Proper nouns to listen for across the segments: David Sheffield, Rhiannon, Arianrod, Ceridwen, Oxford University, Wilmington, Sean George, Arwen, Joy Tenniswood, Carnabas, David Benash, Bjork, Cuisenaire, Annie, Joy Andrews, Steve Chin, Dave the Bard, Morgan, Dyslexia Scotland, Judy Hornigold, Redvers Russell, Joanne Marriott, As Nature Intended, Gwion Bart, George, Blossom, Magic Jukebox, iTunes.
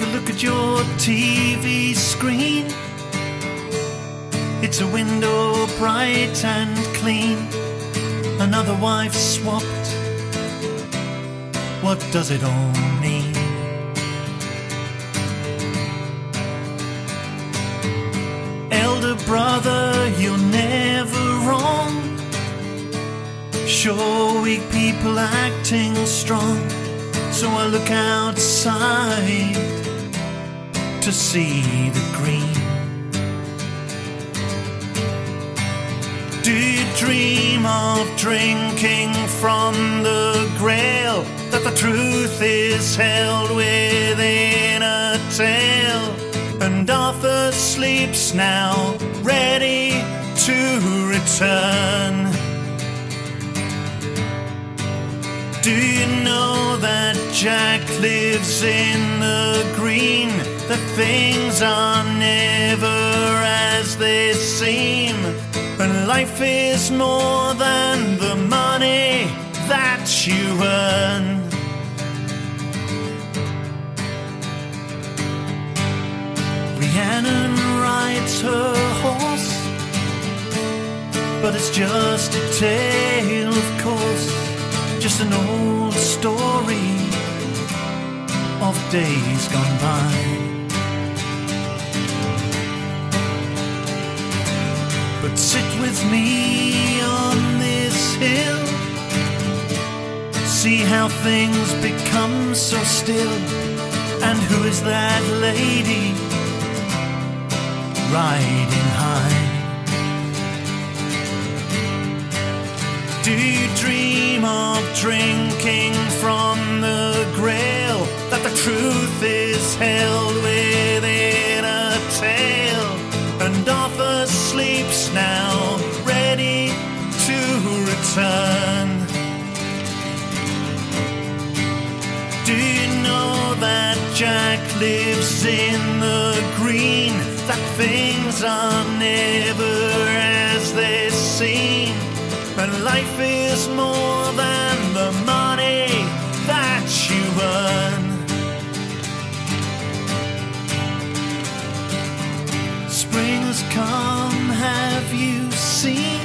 Take a look at your TV screen. It's a window bright and clean. Another wife swapped. What does it all mean? Elder brother, you're never wrong. Sure, weak people acting strong. So I look outside to see the green. Do you dream of drinking from the grail, that the truth is held within a tale? And Arthur sleeps now, ready to return. Do you know that Jack lives in the green? That things are never as they seem. And life is more than the money that you earn. Rhiannon rides her horse, but it's just a tale, of course. Just an old story of days gone by. But sit with me on this hill. See how things become so still. And who is that lady riding high? Do you dream of drinking from the grail, that the truth is held within a tale? And Arthur sleeps now, ready to return. Do you know that Jack lives in the green, that things are never as they seem? And life is more than the money that you earn. Spring has come, have you seen?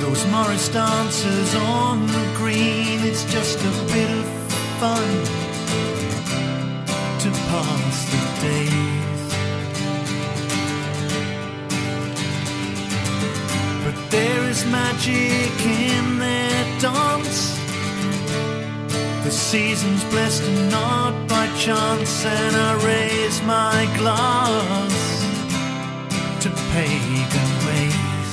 Those Morris dancers on the green. It's just a bit of fun to pass the day. There is magic in their dance. The season's blessed and not by chance, and I raise my glass to pagan ways.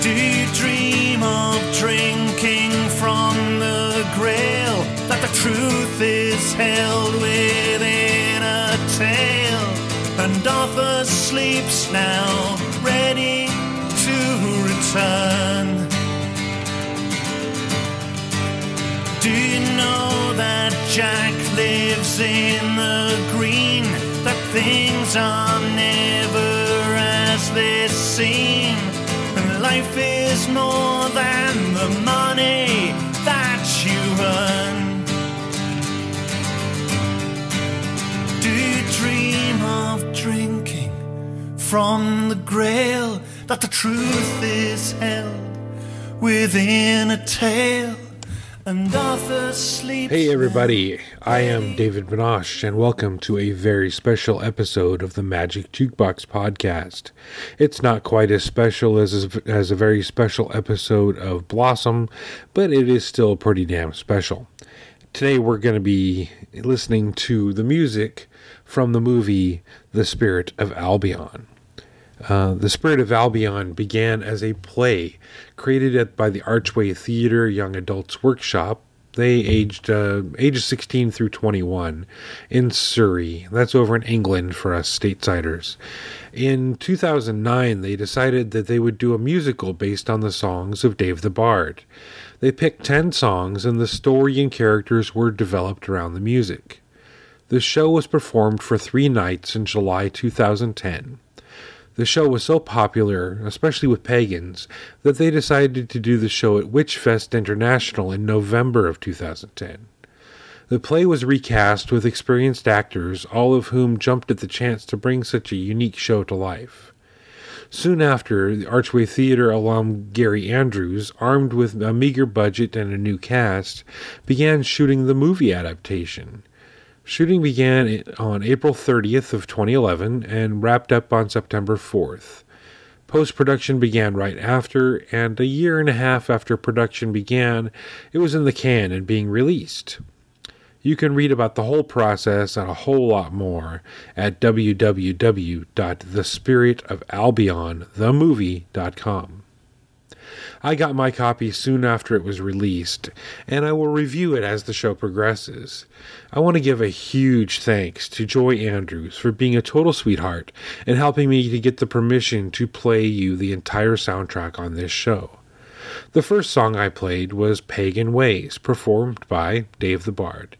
Do you dream of drinking from the grail, that the truth is held within a tale? And Arthur sleeps now, ready to return. Do you know that Jack lives in the green? That things are never as they seem. And life is more than the money that you earn. Do you dream of drinking from the grail, that the truth is held within a tale? And Arthur sleeps. Hey everybody, I am David Benash, and welcome to a very special episode of the Magic Jukebox podcast. It's not quite as special as a very special episode of Blossom, but it is still pretty damn special. Today we're going to be listening to the music from the movie The Spirit of Albion. The Spirit of Albion began as a play created by the Archway Theatre Young Adults Workshop. They aged 16 through 21 in Surrey. That's over in England for us statesiders. In 2009, they decided that they would do a musical based on the songs of Dave the Bard. They picked 10 songs, and the story and characters were developed around the music. The show was performed for 3 nights in July 2010. The show was so popular, especially with pagans, that they decided to do the show at Witchfest International in November of 2010. The play was recast with experienced actors, all of whom jumped at the chance to bring such a unique show to life. Soon after, the Archway Theatre alum Gary Andrews, armed with a meager budget and a new cast, began shooting the movie adaptation. Shooting began on April 30th of 2011 and wrapped up on September 4th. Post-production began right after, and a year and a half after production began, it was in the can and being released. You can read about the whole process and a whole lot more at www.thespiritofalbionthemovie.com. I got my copy soon after it was released, and I will review it as the show progresses. I want to give a huge thanks to Joy Andrews for being a total sweetheart and helping me to get the permission to play you the entire soundtrack on this show. The first song I played was Pagan Ways, performed by Dave the Bard.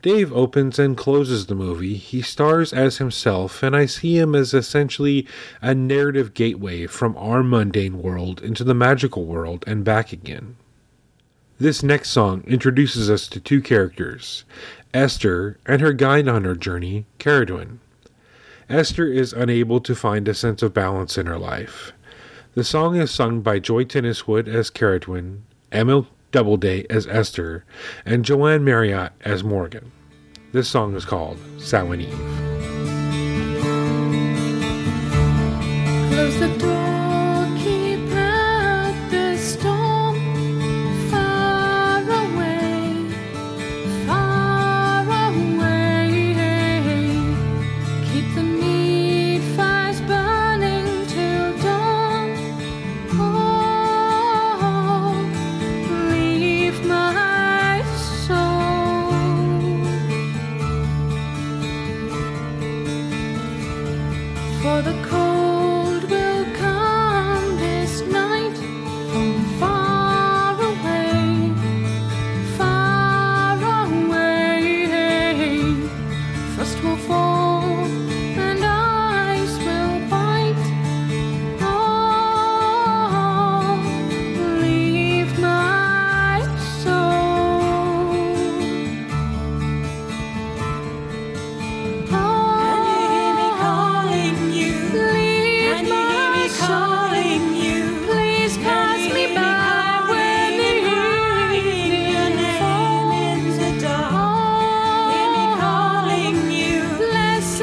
Dave opens and closes the movie. He stars as himself, and I see him as essentially a narrative gateway from our mundane world into the magical world and back again. This next song introduces us to two characters, Esther and her guide on her journey, Ceridwen. Esther is unable to find a sense of balance in her life. The song is sung by Joy Tenniswood as Ceridwen, Emil Doubleday as Esther, and Joanne Marriott as Morgan. This song is called Samhain Eve. Close the door, keep out the storm, far away, keep the need fires burning till dawn. For the cold will come this night from far away, frost will fall and ice will bite, oh, leave my soul. Oh, can you hear me calling you? Leave Can you hear my me soul. calling you? Please pass me by when the evening your name falls. in the dark. Hear me calling you. Bless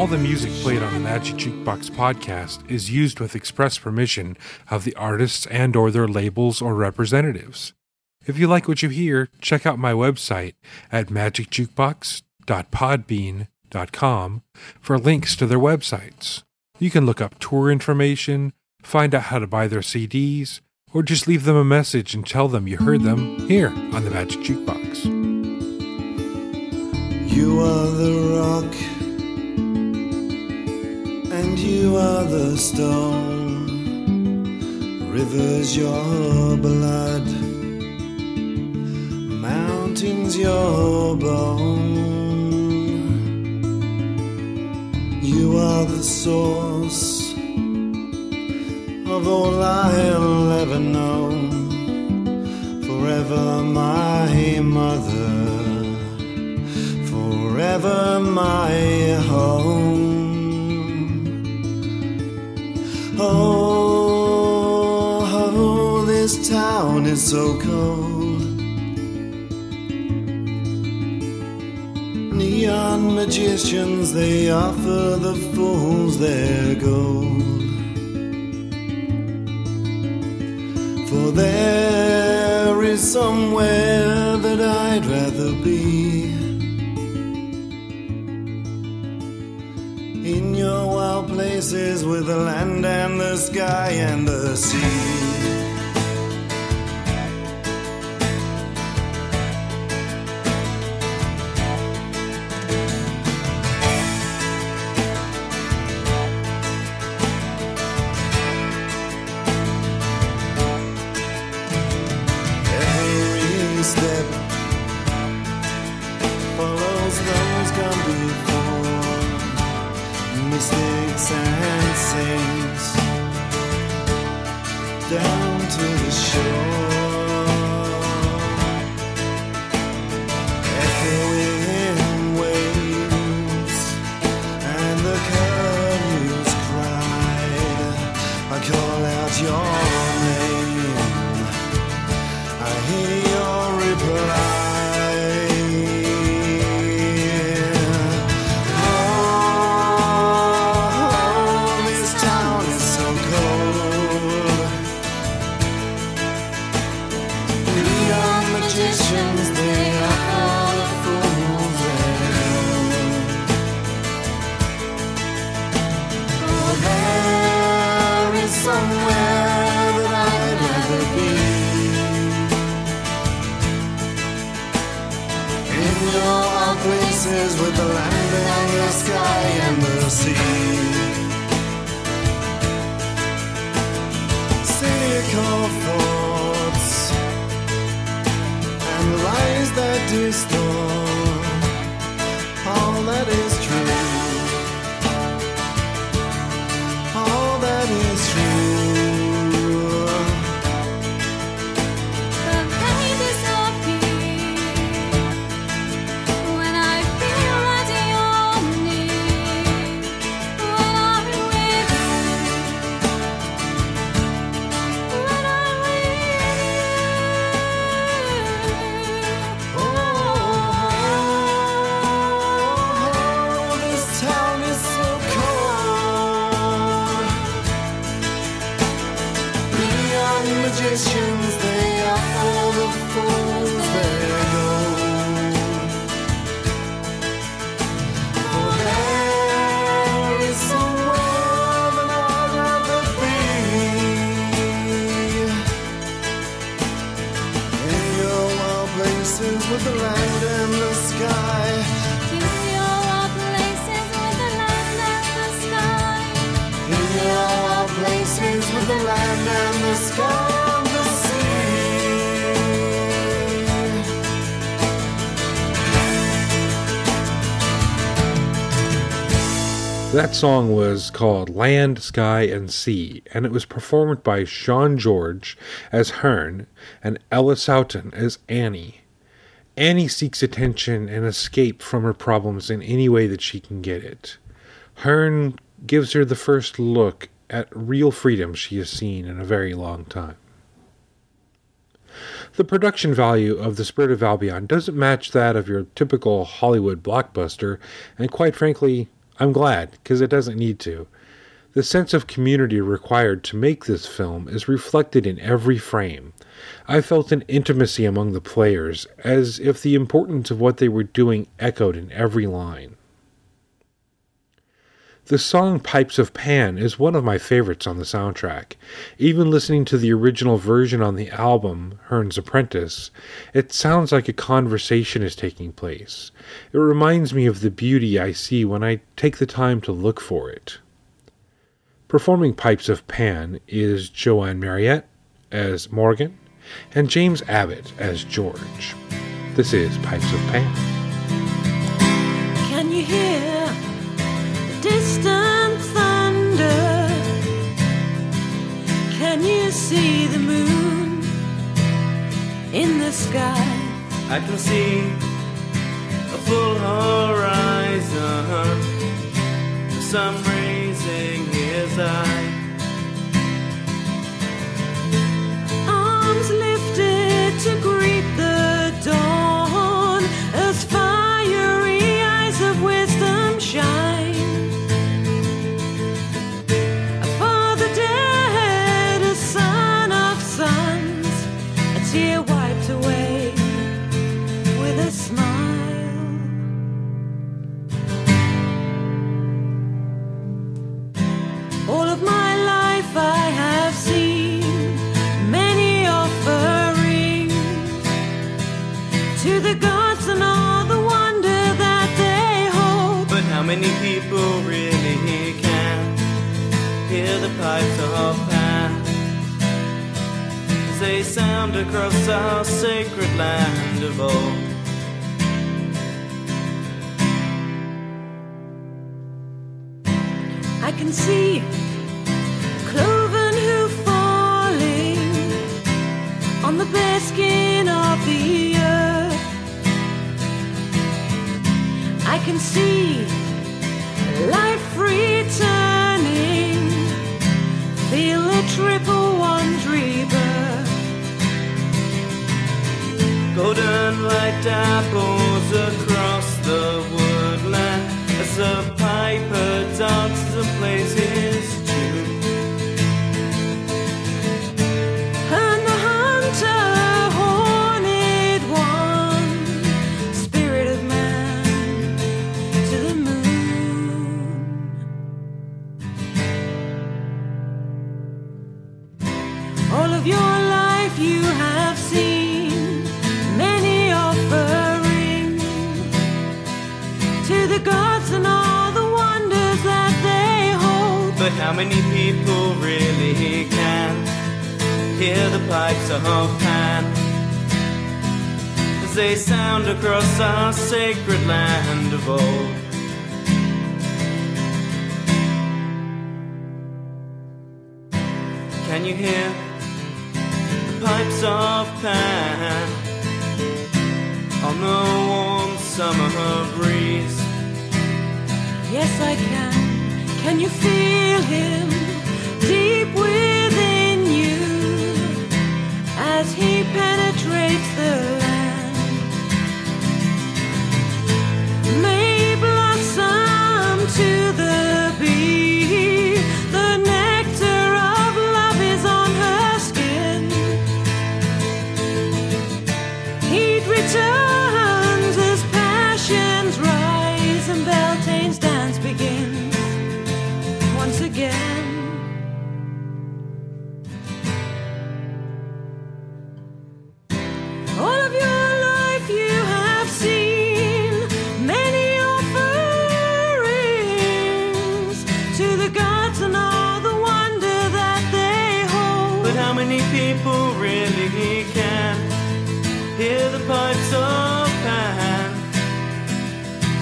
All the music played on the Magic Jukebox podcast is used with express permission of the artists and or their labels or representatives. If you like what you hear, check out my website at magicjukebox.podbean.com for links to their websites. You can look up tour information, find out how to buy their CDs, or just leave them a message and tell them you heard them here on the Magic Jukebox. You are the rock, and you are the stone. Rivers your blood, mountains your bone. You are the source of all I'll ever know, forever my mother, forever my home. Oh, oh, this town is so cold. Neon magicians, they offer the fools their gold. For there is somewhere that I'd rather be, in your wild places with the land and the sky and the sea. That song was called Land, Sky, and Sea, and it was performed by Sean George as Hearn and Ella Sowten as Annie. Annie seeks attention and escape from her problems in any way that she can get it. Hearn gives her the first look at real freedom she has seen in a very long time. The production value of The Spirit of Albion doesn't match that of your typical Hollywood blockbuster, and quite frankly, I'm glad, because it doesn't need to. The sense of community required to make this film is reflected in every frame. I felt an intimacy among the players, as if the importance of what they were doing echoed in every line. The song Pipes of Pan is one of my favorites on the soundtrack. Even listening to the original version on the album, Herne's Apprentice, it sounds like a conversation is taking place. It reminds me of the beauty I see when I take the time to look for it. Performing Pipes of Pan is Joanne Marriott as Morgan and James Abbott as George. This is Pipes of Pan. Can you hear the distant thunder? Can you see the moon in the sky? I can see a full horizon, the sun raising his eye. Arms lifted to greet the dawn, as fiery eyes of wisdom shine. For the dead, a son of sons, a tear wiped away with a smile. All of my life I have seen to the gods and all the wonder that they hold. But how many people really can hear the pipes of Pan as they sound across our sacred land of old? I can see cloven hoof falling on the bare skin of the earth. I can see life returning, feel a triple one rebirth. Golden light apples across the woodland as the piper dances and plays his tune. And the hunter, horned one, spirit of of your life you have seen many offering to the gods and all the wonders that they hold. But how many people really can hear the pipes of Pan as they sound across our sacred land of old? Can you hear pipes of Pan on the warm summer breeze? Yes, I can. Can you feel him deep within you as he penetrates the land? May blossom to the bee, the nectar of love is on her skin. Turns as passions rise and Beltane's dance begins once again. All of your life you have seen many offerings to the gods and all the wonder that they hold. But how many people really can hear the pipes of Pan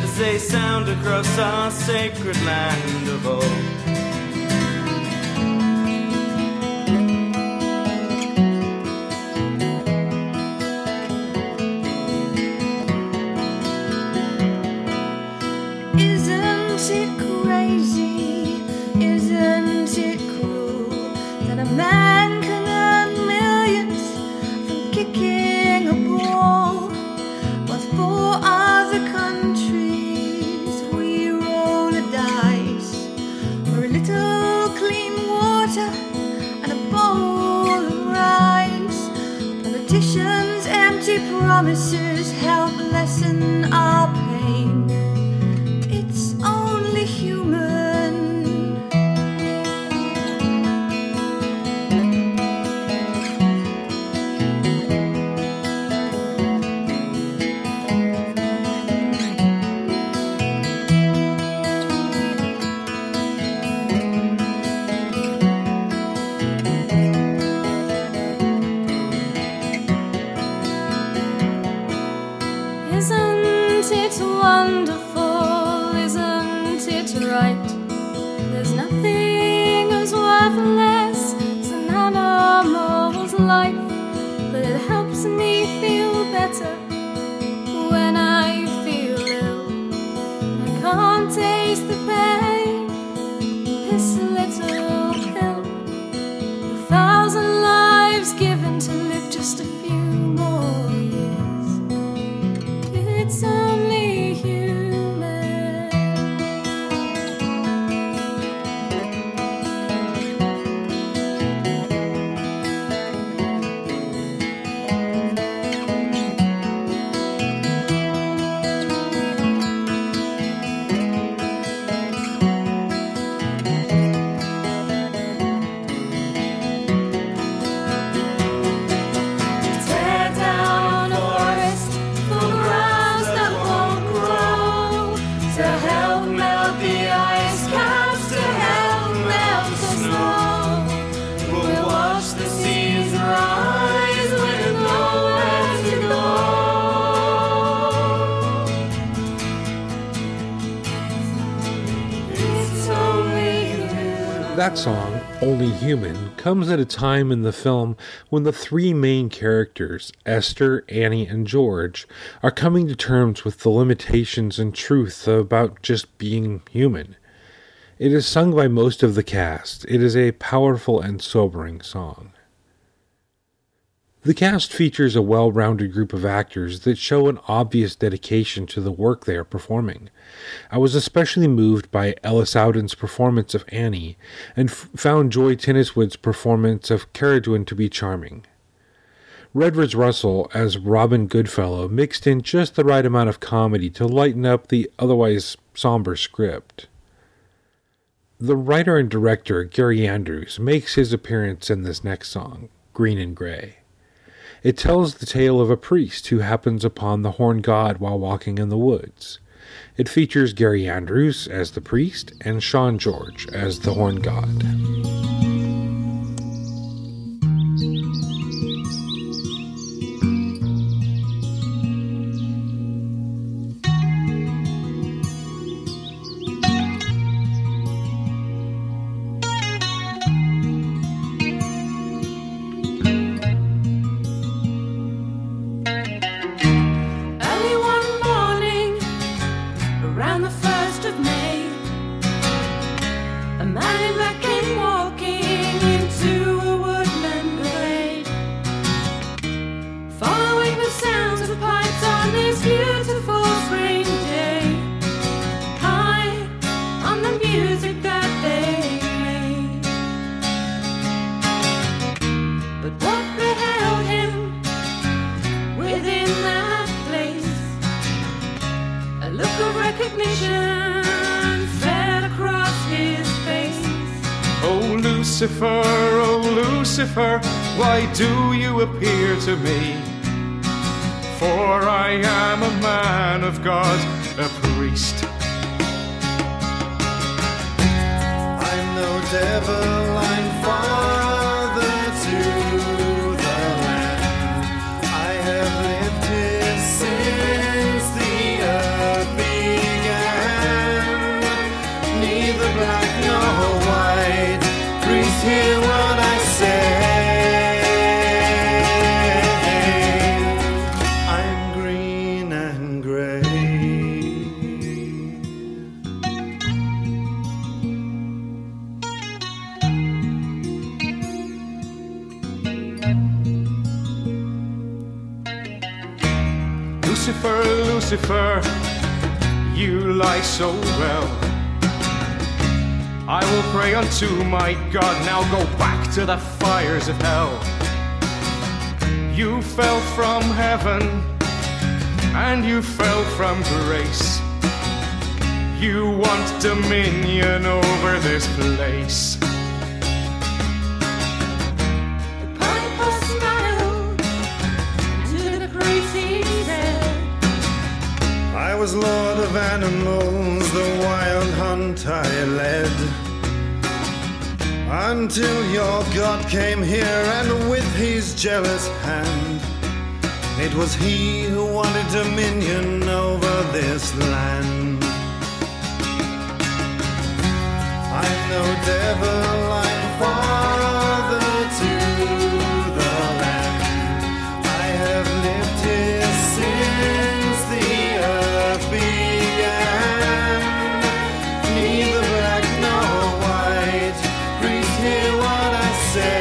as they sound across our sacred land of old? Countries we roll a die. wonderful, isn't it right? There's nothing as worthless as an animal's life, but it helps me feel better when I feel ill. I can't taste the pain, this little pill. 1,000 lives given to live just a few more years. It's only human. Tear down forest for grass that won't grow, to help melt the ice caps, to help melt the snow. We'll watch the seas rise with nowhere to go. It's only human. That song, Only Human, comes at a time in the film when the three main characters, Esther, Annie, and George, are coming to terms with the limitations and truth about just being human. It is sung by most of the cast. It is a powerful and sobering song. The cast features a well-rounded group of actors that show an obvious dedication to the work they are performing. I was especially moved by Ella Sowten's performance of Annie, and found Joy Tenniswood's performance of Ceridwen to be charming. Redvers Russell, as Robin Goodfellow, mixed in just the right amount of comedy to lighten up the otherwise somber script. The writer and director, Gary Andrews, makes his appearance in this next song, Green and Grey. It tells the tale of a priest who happens upon the Horn God while walking in the woods. It features Gary Andrews as the priest and Sean George as the Horn God. Early one morning, around the 1st of May, a man in black came walking into a woodland glade, following the sounds of pipes on this beautiful spring day, high on the music that they made. But what beheld him within that place? A look of recognition fell across his face. Oh Lucifer, oh Lucifer, why do you appear to me? For I am a man of God, a priest. I'm no devil, I'm father to the land. I have lived here since the earth began. Neither black nor white, priest, hear what I say. I'm green and grey. Lucifer, Lucifer, you lie so well. I will pray unto my God, now go back to the fires of hell. You fell from heaven, and you fell from grace. You want dominion over this place. The piper smiled to the priest, he said, I was lord of animals, the wild hunt I led, until your God came here and with his jealous hand It was he who wanted dominion over this land. I'm no devil, I'm father to the land. I have lived here since the earth began. Neither black nor white, please hear what I say.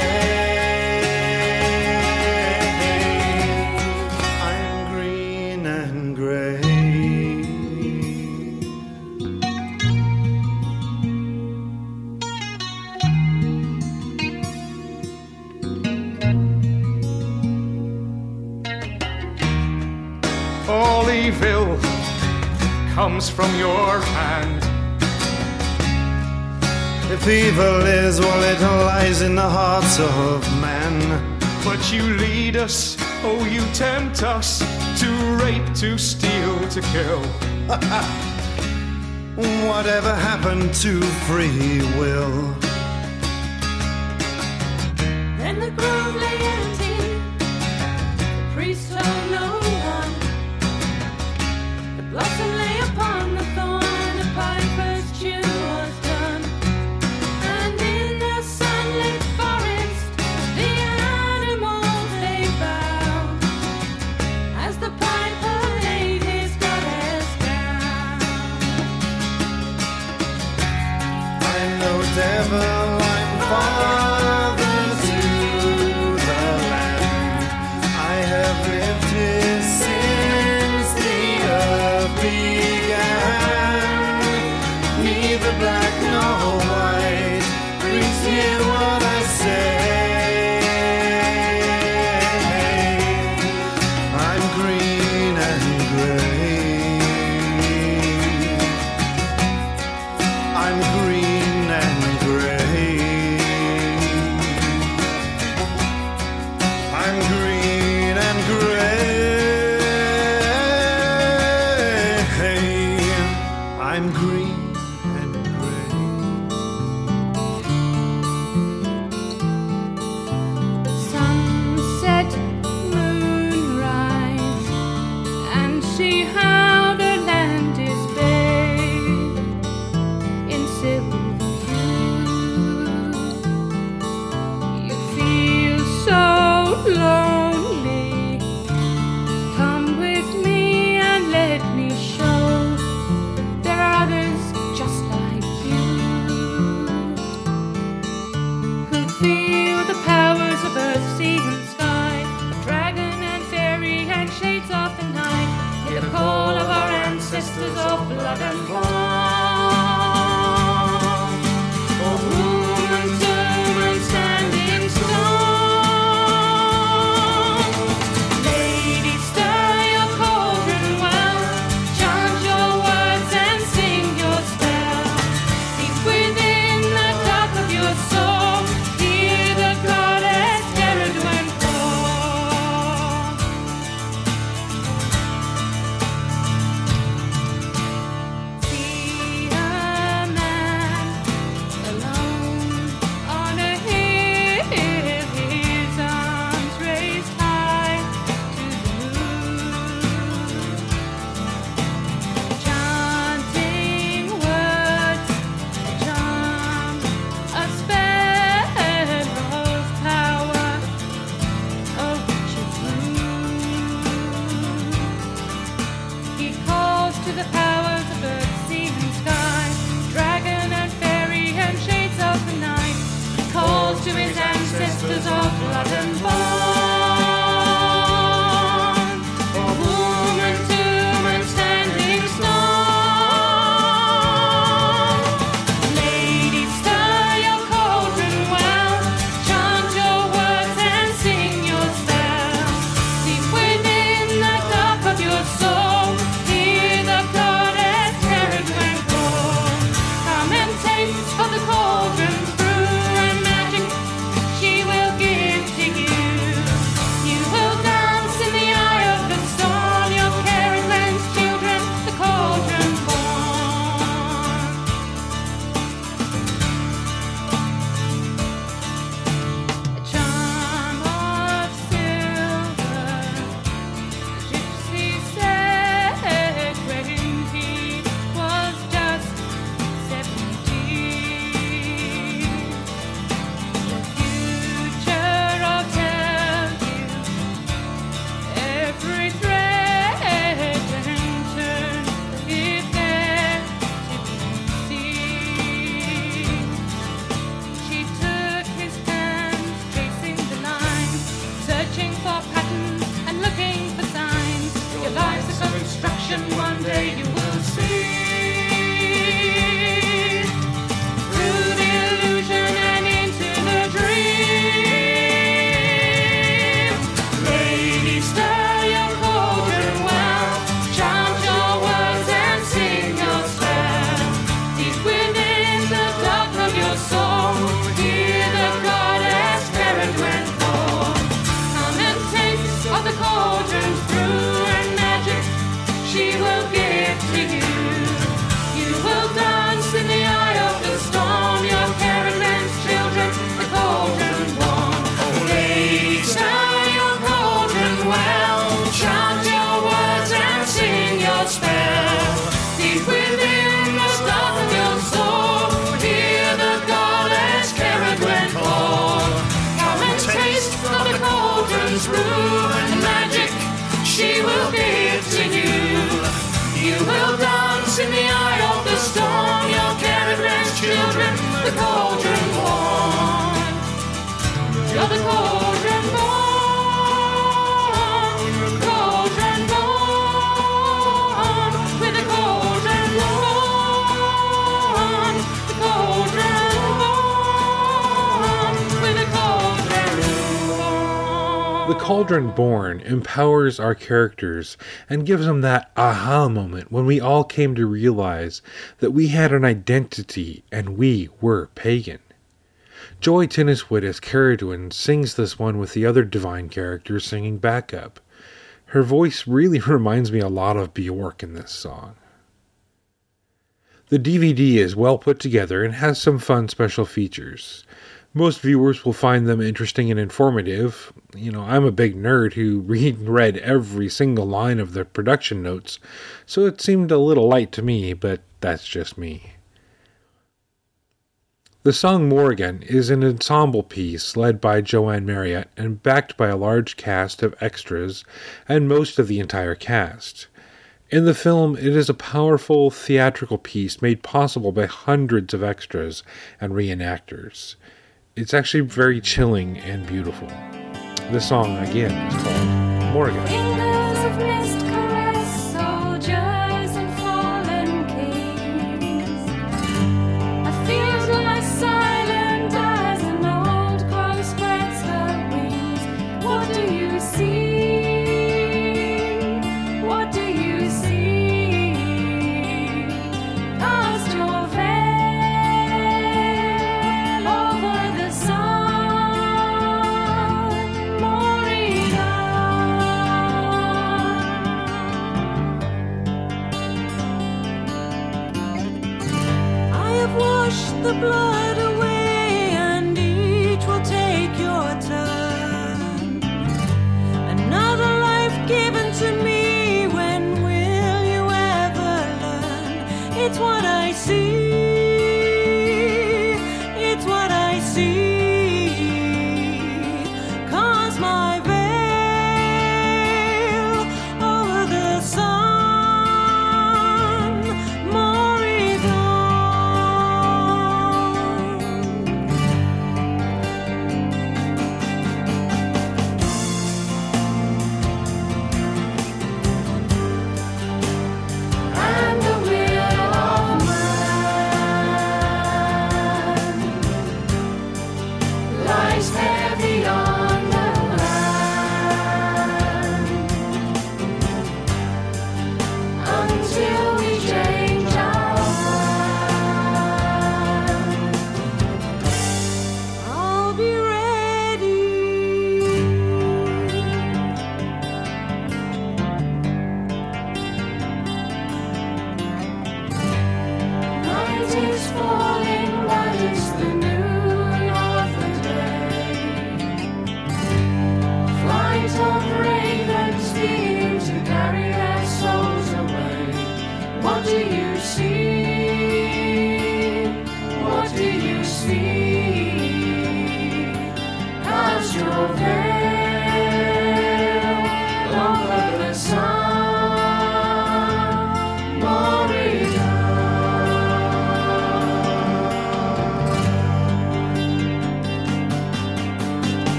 Evil comes from your hand. If evil is, well, it lies in the hearts of man. But you lead us, oh, you tempt us to rape, to steal, to kill. Whatever happened to free will? Then the ground lay empty, the priest told no one. Blossom lay upon the thorn, the piper's chew was done. And in the sunlit forest, the animals they bound, as the piper laid his goddess down. I'm no devil, I'm father to the land. I have lived his sins, the earth began. Neither black nor white, please hear what I say. I'm green and grey. I'm green and grey. I'm green and grey. I'm green and grey. Sunset, moonrise, and see how the land is bathed in silver hue. You feel so lonely. Come with me and let me show. Earth, sea and sky, dragon and fairy and shades of the night, hear the call of our ancestors of blood and war. Oh, woman, woman, standing strong. Ladies, stir your cauldron well, chant your words and sing your spell. Deep within the dark of your soul, hear the goddess. Your soul, hear the God Cauldron Born empowers our characters and gives them that aha moment when we all came to realize that we had an identity and we were pagan. Joy Tenniswood as Ceridwen sings this one with the other divine characters singing backup. Her voice really reminds me a lot of Bjork in this song. The DVD is well put together and has some fun special features. Most viewers will find them interesting and informative. You know, I'm a big nerd who read every single line of the production notes, so it seemed a little light to me, but that's just me. The song Morgan is an ensemble piece led by Joanne Marriott and backed by a large cast of extras and most of the entire cast. In the film, it is a powerful theatrical piece made possible by hundreds of extras and reenactors. It's actually very chilling and beautiful. The song, again, is called Morgan.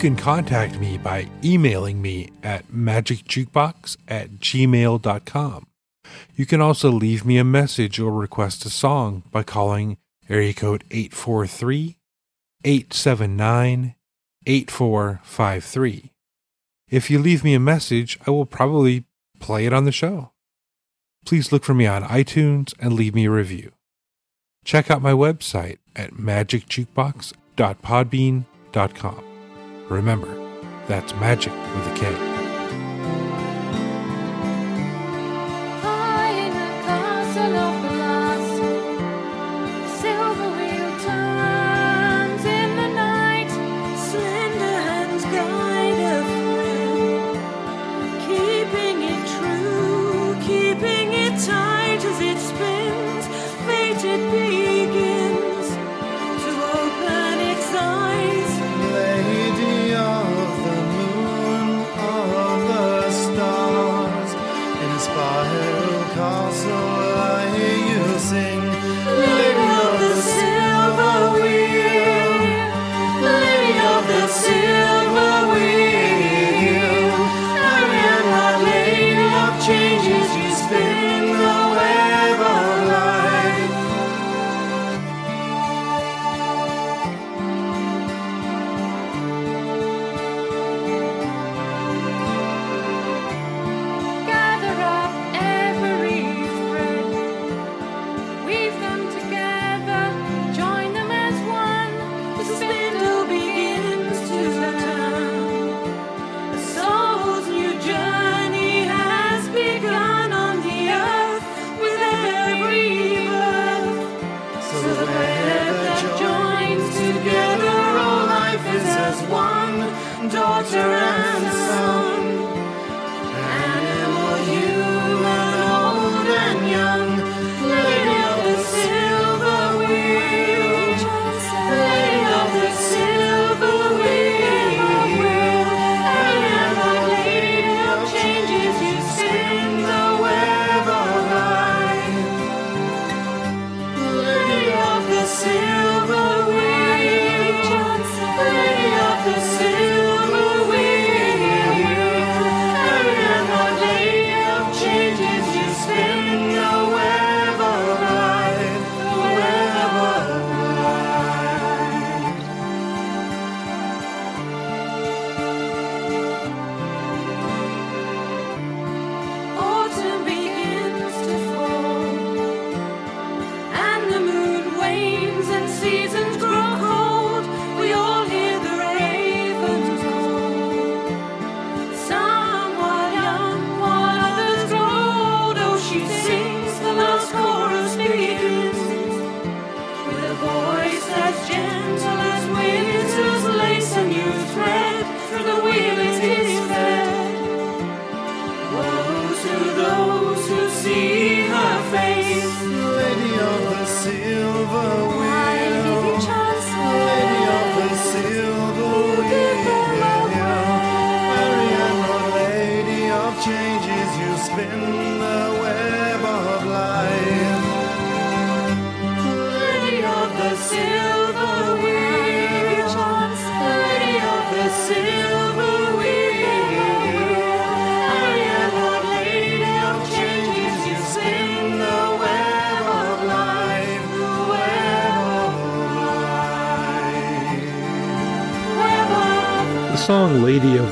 can contact me by emailing me at magiccukebox@gmail.com. You can also leave me a message or request a song by calling area code 843-879-8453. If you leave me a message, I will probably play it on the show. Please look for me on iTunes and leave me a review. Check out my website at magiccukebox.podbean.com. Remember, that's magic with a K.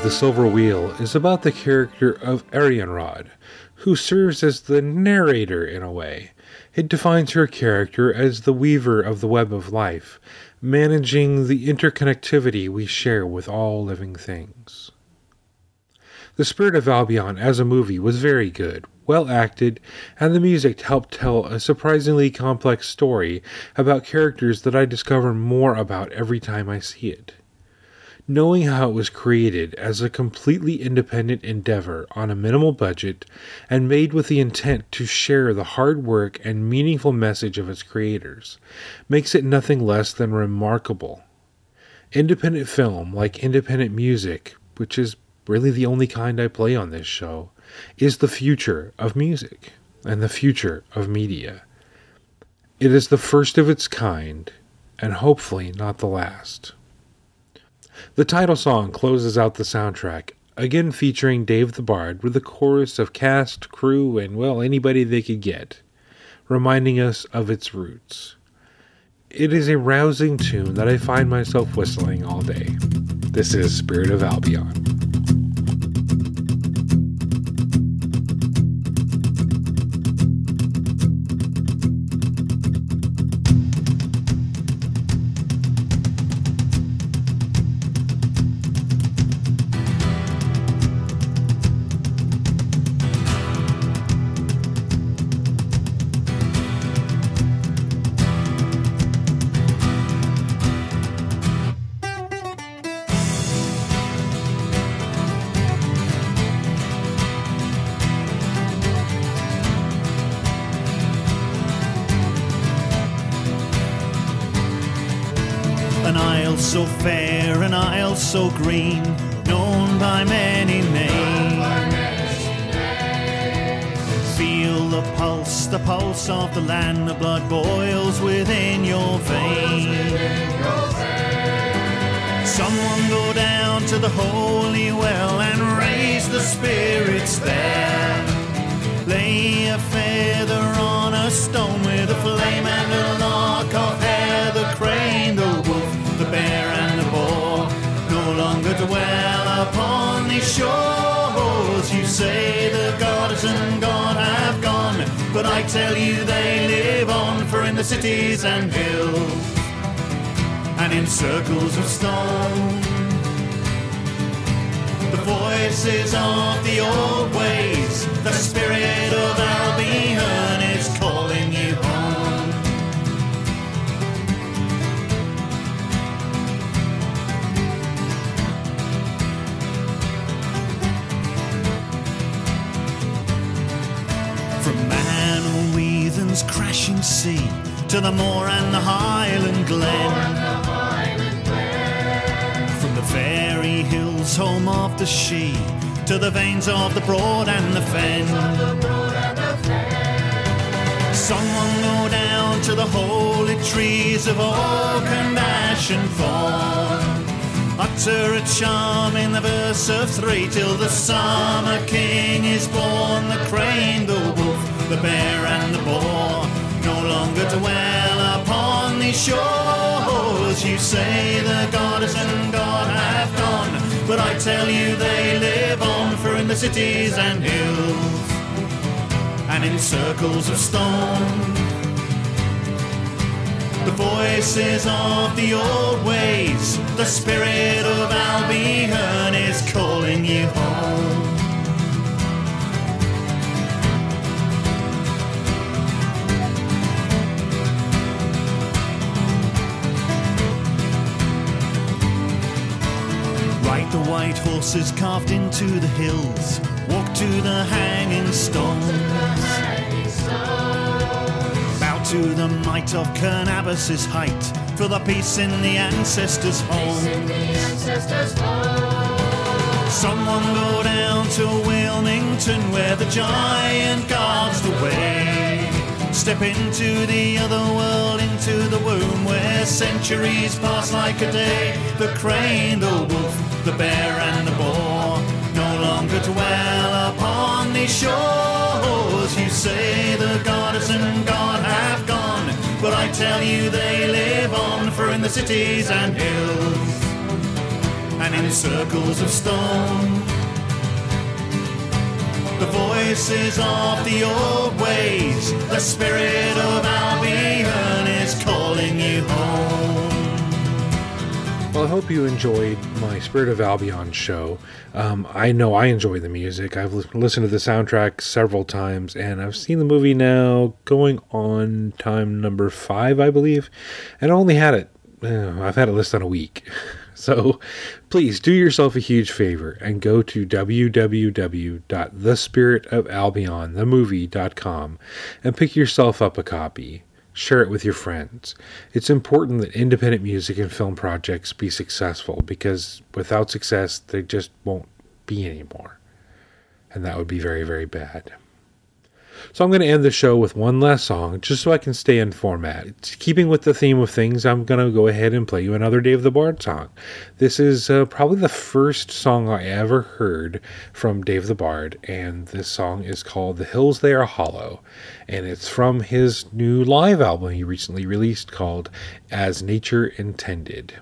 The Silver Wheel is about the character of Arianrod, who serves as the narrator in a way. It defines her character as the weaver of the web of life, managing the interconnectivity we share with all living things. The Spirit of Albion as a movie was very good, well acted, and the music helped tell a surprisingly complex story about characters that I discover more about every time I see it. Knowing how it was created as a completely independent endeavor on a minimal budget and made with the intent to share the hard work and meaningful message of its creators makes it nothing less than remarkable. Independent film, like independent music, which is really the only kind I play on this show, is the future of music and the future of media. It is the first of its kind and hopefully not the last. The title song closes out the soundtrack, again featuring Dave the Bard with a chorus of cast, crew, and, well, anybody they could get, reminding us of its roots. It is a rousing tune that I find myself whistling all day. This is Spirit of Albion. So fair, an isle so green, known by many names. Feel the pulse of the land, the blood boils within your veins. Someone go down to the holy well and raise the spirits there. Lay a feather on a stone with a flame and a lock of hair, the crane, the wolf, the bear and the boar, no longer dwell upon these shores. You say the goddess and god have gone, but I tell you they live on, for in the cities and hills, and in circles of stone, the voices of the old ways, the spirit of Albion is calling you home. Crashing sea to the moor and the highland glen, from the fairy hills home of the she to the veins of the broad and the fen. Someone go down to the holy trees of oak and ash and thorn, utter a charm in the verse of three till the summer king is born. The crane, the wolf, the bear and the boar, no longer dwell upon these shores. You say the goddess and god have gone, but I tell you they live on, for in the cities and hills, and in circles of stone, the voices of the old ways, the spirit of Albion is calling you home. The white horses carved into the hills, walk to the hanging stones, bow to the might of Carnabas' height, for the peace in the ancestors' homes. Someone go down to Wilmington where the giant guards the way, step into the other world, into the womb where centuries pass like a day. The crane, the wolf, the bear and the boar no longer dwell upon these shores. You say the goddess and god have gone, but I tell you they live on, for in the cities and hills, and in circles of stone, the voices of the old ways, the spirit of Albion is calling you home. Well, I hope you enjoyed my Spirit of Albion show. I know I enjoy the music. I've listened to the soundtrack several times, and I've seen the movie now going on time number 5, I believe. And I only had it, I've had it less than a week. So please do yourself a huge favor and go to www.thespiritofalbionthemovie.com and pick yourself up a copy. Share it with your friends. It's important that independent music and film projects be successful, because without success, they just won't be anymore. And that would be very, very bad. So I'm going to end the show with one last song, just so I can stay in format. It's keeping with the theme of things, I'm going to go ahead and play you another Dave the Bard song. This is probably the first song I ever heard from Dave the Bard, and this song is called The Hills They Are Hollow, and it's from his new live album he recently released called As Nature Intended.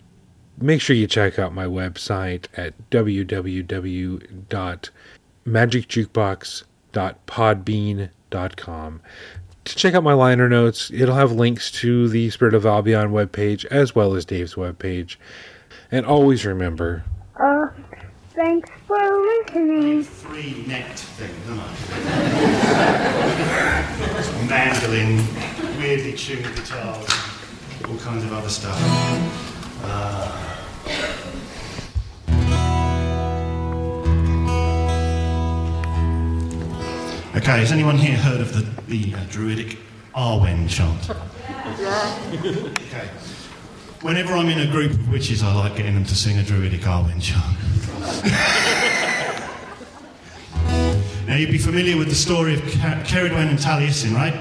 Make sure you check out my website at www.magiccukebox.podbean.com to check out my liner notes. It'll have links to the Spirit of Albion webpage as well as Dave's webpage. And always remember... thanks for listening. Free necked thing, don't I? Mandolin, weirdly tuned guitars, all kinds of other stuff. Okay, has anyone here heard of the Druidic Arwen chant? Yeah. Okay. Whenever I'm in a group of witches, I like getting them to sing a Druidic Arwen chant. Now, you'd be familiar with the story of Ceridwen and Taliesin, right?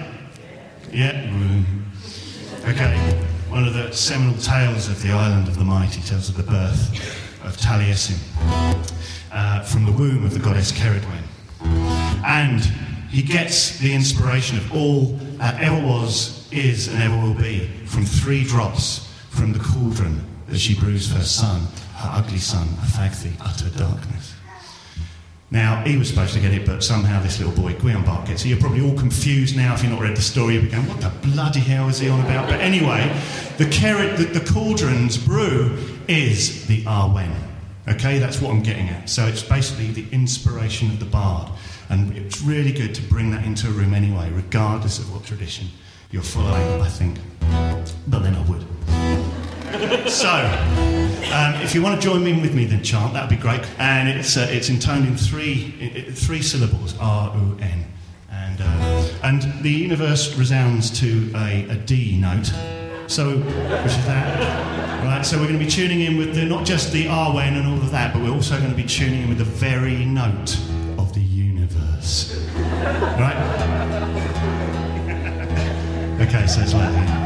Yeah. Okay. One of the seminal tales of the Island of the Mighty tells of the birth of Taliesin from the womb of the goddess Ceridwen. And he gets the inspiration of all that ever was, is, and ever will be from 3 drops from the cauldron that she brews for her son, her ugly son, Afagddu, utter darkness. Now, he was supposed to get it, but somehow this little boy, Gwion Bart, gets it. You're probably all confused now if you've not read the story. You'll be going, what the bloody hell is he on about? But anyway, the cauldron's brew is the Arwen. Okay, that's what I'm getting at. So it's basically the inspiration of the bard. And it's really good to bring that into a room anyway, regardless of what tradition you're following, I think. But then I would. So, if you want to join in with me, then chant, that would be great. And it's intoned in 3 syllables, R-U-N. And the universe resounds to a D note. So, which is that. Right, so we're going to be tuning in with not just the Arwen and all of that, but we're also going to be tuning in with the very note of the universe. Right? Okay, so it's like that.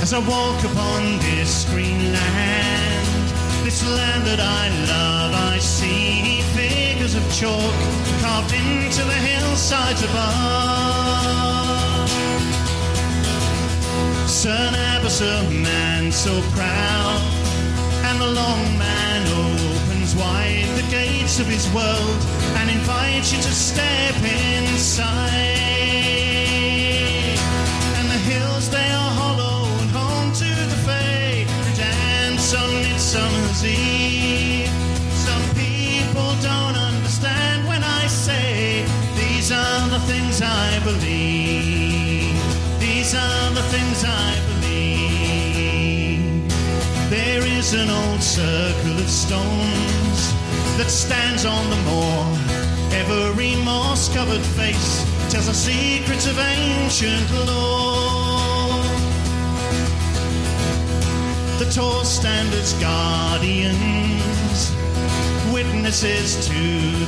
As I walk upon this green land, this land that I love, I see figures of chalk carved into the hillsides above. Carnabas, a man so proud, and the long man opens wide the gates of his world and invites you to step inside. And the hills, they are hollow, sunlit summer's eve. Some people don't understand when I say these are the things I believe. These are the things I believe. There is an old circle of stones that stands on the moor. Every moss-covered face tells the secrets of ancient lore. The tall standard's guardians, witnesses to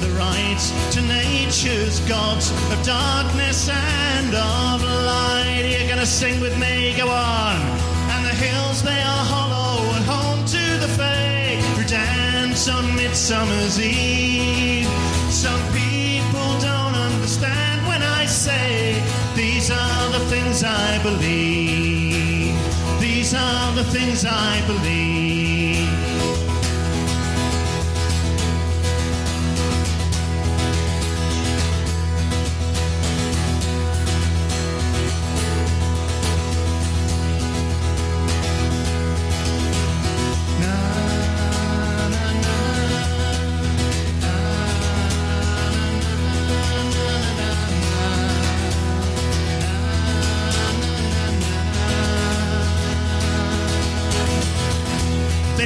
the rights, to nature's gods of darkness and of light. You're gonna sing with me, go on. And the hills, they are hollow and home to the fake who dance on Midsummer's Eve. Some people don't understand when I say these are the things I believe. These are the things I believe.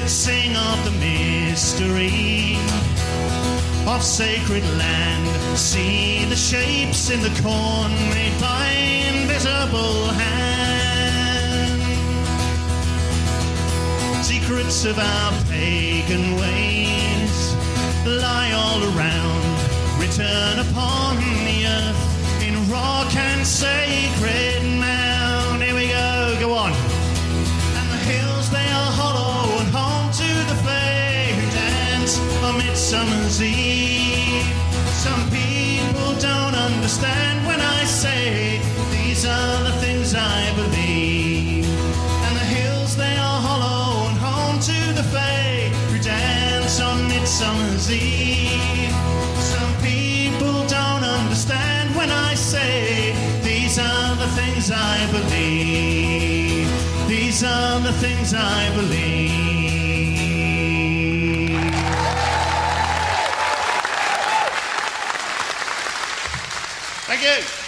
Sing of the mystery of sacred land. See the shapes in the corn made by invisible hand. Secrets of our pagan ways lie all around. Written upon the earth in rock and sacred mound. Here we go, go on. And the hills, they are hollow and home to the flag who dance on Midsummer's Eve. Some people don't understand when I say these are the things I believe. And the hills, they are hollow and home to the flag who dance on Midsummer's Eve. Some people don't understand when I say these are the things I believe. These are the things I believe. Thank you.